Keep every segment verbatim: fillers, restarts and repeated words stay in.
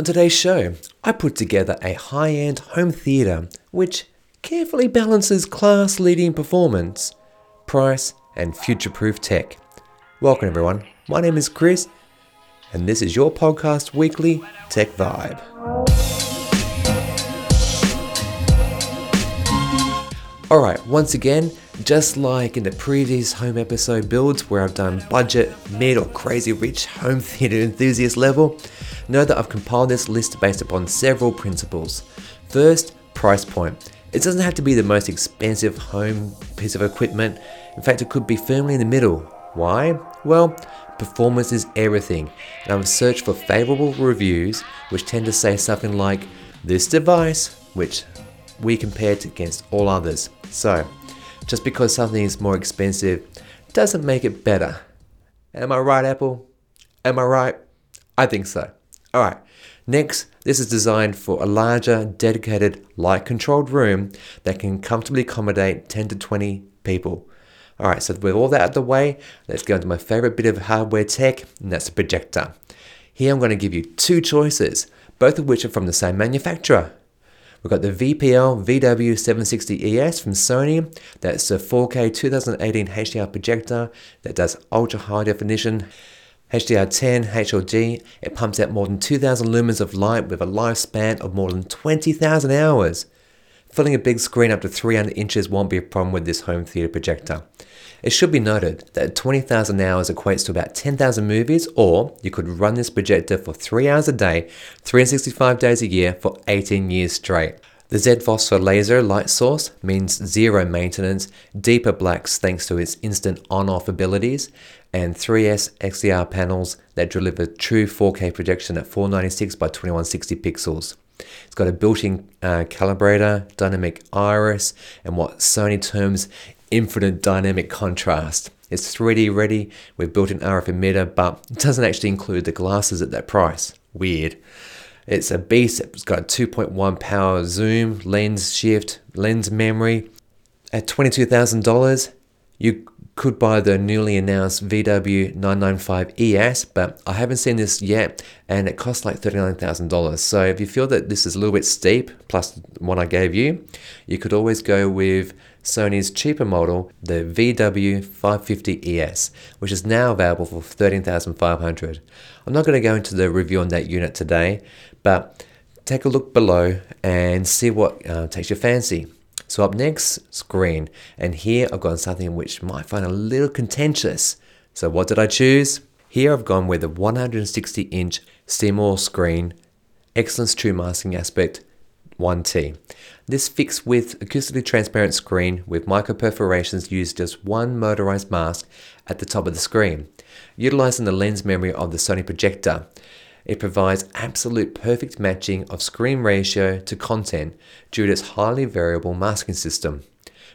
On today's show, I put together a high-end home theater which carefully balances class-leading performance, price, and future-proof tech. Welcome everyone, my name is Chris, and this is your podcast Weekly Tech Vibe. Alright, once again, just like in the previous home episode builds where I've done budget, mid or crazy rich home theater enthusiast level, know that I've compiled this list based upon several principles. First, price point. It doesn't have to be the most expensive home piece of equipment. In fact, it could be firmly in the middle. Why? Well, performance is everything, and I've searched for favorable reviews which tend to say something like, this device, which we compared against all others. So, just because something is more expensive doesn't make it better. Am I right, Apple? Am I right? I think so. Alright, next, this is designed for a larger, dedicated, light-controlled room that can comfortably accommodate ten to twenty people. Alright, so with all that out of the way, let's go into my favorite bit of hardware tech, and that's the projector. Here I'm going to give you two choices, both of which are from the same manufacturer. We've got the V P L V W seven sixty E S from Sony. That's a four K two thousand eighteen H D R projector that does ultra high definition H D R ten H L G. It pumps out more than two thousand lumens of light with a lifespan of more than twenty thousand hours. Filling a big screen up to three hundred inches won't be a problem with this home theater projector. It should be noted that twenty thousand hours equates to about ten thousand movies, or you could run this projector for three hours a day, three hundred sixty-five days a year for eighteen years straight. The Z-Phosphor laser light source means zero maintenance, deeper blacks thanks to its instant on-off abilities, and three S X D R panels that deliver true four K projection at four ninety-six by twenty-one sixty pixels. It's got a built-in uh, calibrator, dynamic iris, and what Sony terms infinite dynamic contrast. It's three D ready with built-in R F emitter, but it doesn't actually include the glasses at that price. Weird. It's a beast. It's got a two point one power zoom, lens shift, lens memory. At twenty-two thousand dollars, you could buy the newly announced V W nine ninety-five E S, but I haven't seen this yet, and it costs like thirty-nine thousand dollars. So if you feel that this is a little bit steep, plus the one I gave you, you could always go with Sony's cheaper model, the V W five fifty E S, which is now available for thirteen thousand five hundred dollars. I'm not going to go into the review on that unit today, but take a look below and see what uh, takes your fancy. So up next, screen, and here I've gone something which might find a little contentious. So what did I choose? Here I've gone with a one hundred sixty inch Seymour screen, excellence true masking aspect, one T. This fixed width acoustically transparent screen with micro perforations used just one motorized mask at the top of the screen, utilizing the lens memory of the Sony projector. It provides absolute perfect matching of screen ratio to content due to its highly variable masking system.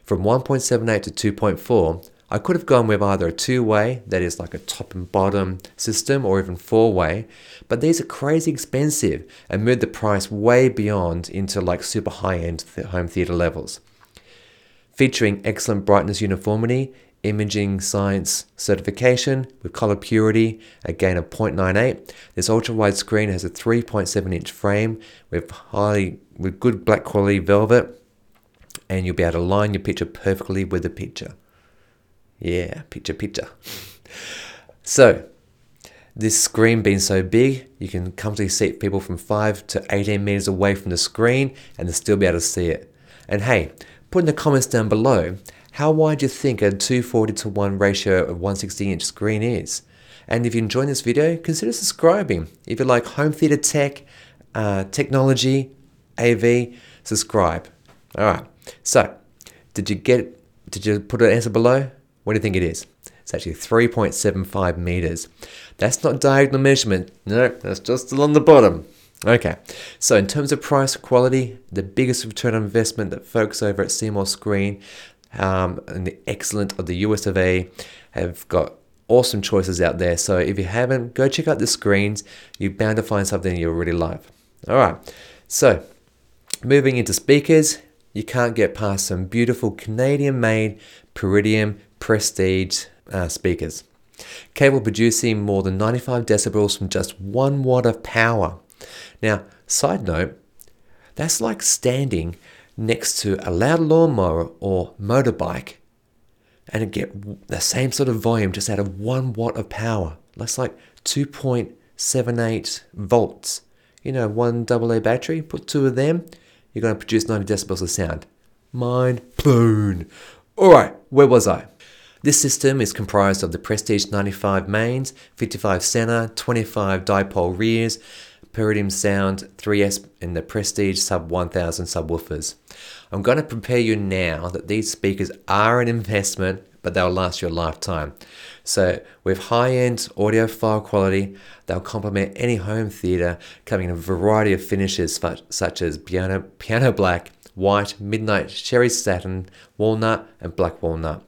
From one point seven eight to two point four, I could have gone with either a two-way, that is like a top and bottom system, or even four-way, but these are crazy expensive and moved the price way beyond into like super high-end th- home theater levels. Featuring excellent brightness uniformity, imaging science certification with color purity, a gain of zero point nine eight. This ultra-wide screen has a three point seven inch frame with highly with good black quality velvet, and you'll be able to line your picture perfectly with the picture. Yeah, picture, picture. So, this screen being so big, you can comfortably seat people from five to eighteen meters away from the screen and they'll still be able to see it. And hey, put in the comments down below, how wide do you think a two forty to one ratio of one hundred sixty inch screen is? And if you enjoyed this video, consider subscribing. If you like home theater tech, uh, technology, A V, subscribe. All right. So, did you get? Did you put an answer below? What do you think it is? It's actually three point seven five meters. That's not diagonal measurement. No, that's just along the bottom. Okay, so in terms of price quality, the biggest return on investment that folks over at Seymour Screen Um, and the excellent of the U S of A have got awesome choices out there. So if you haven't, go check out the screens. You're bound to find something you'll really like. All right, so moving into speakers, you can't get past some beautiful Canadian-made Paradigm Prestige uh, speakers, capable of producing more than ninety-five decibels from just one watt of power. Now, side note, that's like standing next to a loud lawnmower or motorbike and get the same sort of volume just out of one watt of power. That's like two point seven eight volts. You know, one double A battery, put two of them, you're going to produce ninety decibels of sound. Mind blown. All right, where was I? This system is comprised of the Prestige ninety-five mains, fifty-five center, twenty-five dipole rears, Paradigm Sound three S, and the Prestige sub one thousand subwoofers. I'm going to prepare you now that these speakers are an investment, but they'll last your lifetime. So with high-end audio file quality, they'll complement any home theater, coming in a variety of finishes such as piano, piano black, white, midnight, cherry satin, walnut, and black walnut.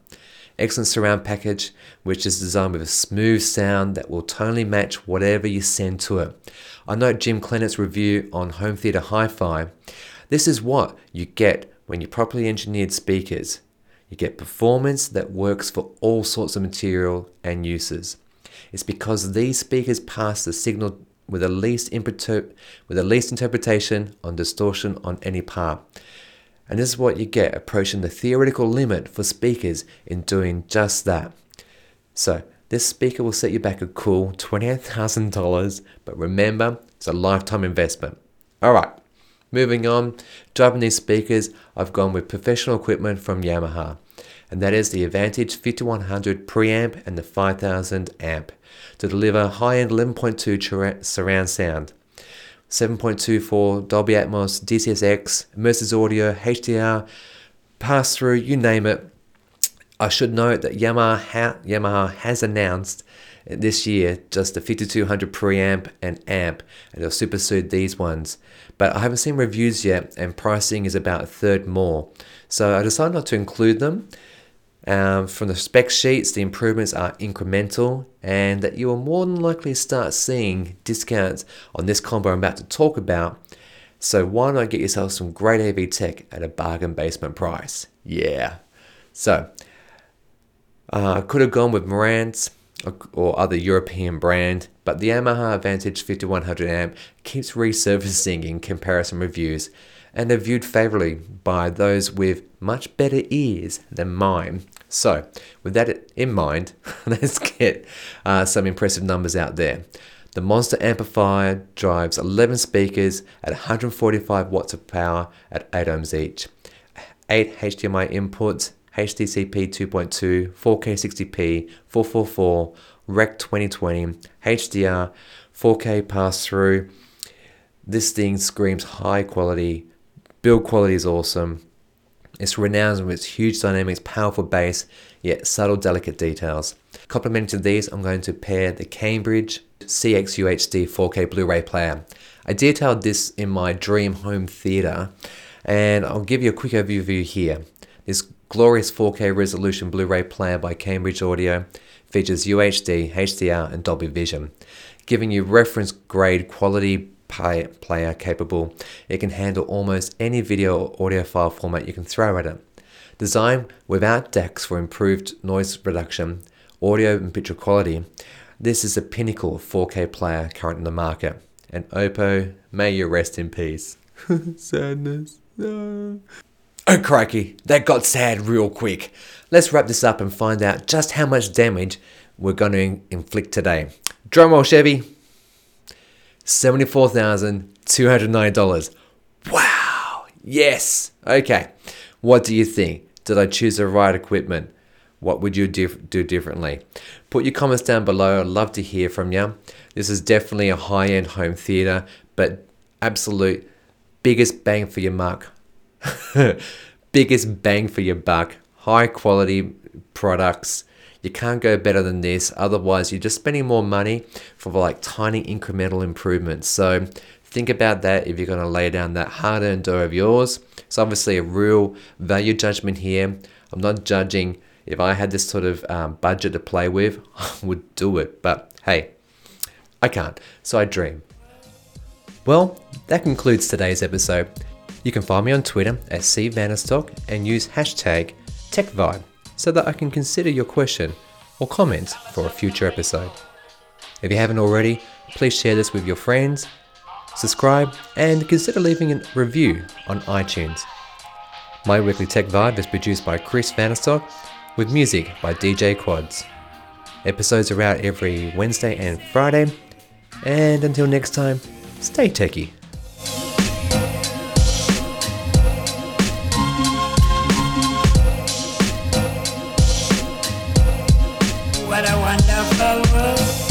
Excellent surround package, which is designed with a smooth sound that will tonally match whatever you send to it. I note Jim Clennett's review on Home Theater Hi-Fi. This is what you get when you properly engineered speakers. You get performance that works for all sorts of material and uses. It's because these speakers pass the signal with the least interpret with the least interpretation on distortion on any part. And this is what you get approaching the theoretical limit for speakers in doing just that. So this speaker will set you back a cool twenty-eight thousand dollars, but remember, it's a lifetime investment. All right, moving on. Driving these speakers, I've gone with professional equipment from Yamaha, and that is the Advantage fifty-one hundred preamp and the five thousand amp to deliver high-end eleven point two surround sound. seven point two four, Dolby Atmos, D C S X, Immersive Audio, H D R, pass-through, you name it. I should note that Yamaha, ha- Yamaha has announced this year just the fifty-two hundred preamp and amp, and they'll supersede these ones. But I haven't seen reviews yet, and pricing is about a third more. So I decided not to include them. Um, from the spec sheets, the improvements are incremental, and that you will more than likely start seeing discounts on this combo I'm about to talk about. So why not get yourself some great A V tech at a bargain basement price? Yeah. So uh, I could have gone with Marantz or, or other European brand, but the Yamaha Advantage fifty-one hundred amp keeps resurfacing in comparison reviews, and they're viewed favorably by those with much better ears than mine. So with that in mind, let's get uh, some impressive numbers out there. The monster amplifier drives eleven speakers at one hundred forty-five watts of power at eight ohms each, eight H D M I inputs, H D C P two point two, four K sixty p, four forty-four, Rec twenty twenty, H D R, four K pass-through. This thing screams high quality. Build quality is awesome. It's renowned with its huge dynamics, powerful bass, yet subtle, delicate details. Complementing to these, I'm going to pair the Cambridge C X U H D four K Blu-ray player. I detailed this in my dream home theater, and I'll give you a quick overview here. This glorious four K resolution Blu-ray player by Cambridge Audio features U H D, H D R, and Dolby Vision, giving you reference grade quality player capable. It can handle almost any video or audio file format you can throw at it. Designed without D A Cs for improved noise reduction, audio and picture quality, this is the pinnacle of four K player current in the market. And Oppo, may you rest in peace. Sadness. No. Oh crikey, that got sad real quick. Let's wrap this up and find out just how much damage we're going to inflict today. Drum roll, Chevy. seventy-four thousand two hundred ninety dollars. Wow. Yes. Okay. What do you think? Did I choose the right equipment? What would you dif- do differently? Put your comments down below. I'd love to hear from you. This is definitely a high-end home theater, but absolute biggest bang for your buck. Biggest bang for your buck. High-quality products. You can't go better than this, otherwise you're just spending more money for like tiny incremental improvements. So think about that if you're going to lay down that hard-earned dough of yours. It's obviously a real value judgment here. I'm not judging. If I had this sort of um, budget to play with, I would do it. But hey, I can't, so I dream. Well, that concludes today's episode. You can find me on Twitter at c vanistock and use hashtag TechVibe, so that I can consider your question or comment for a future episode. If you haven't already, please share this with your friends, subscribe, and consider leaving a review on iTunes. My Weekly Tech Vibe is produced by Chris Vanistock, with music by D J Quads. Episodes are out every Wednesday and Friday, and until next time, stay techie. What a wonderful world.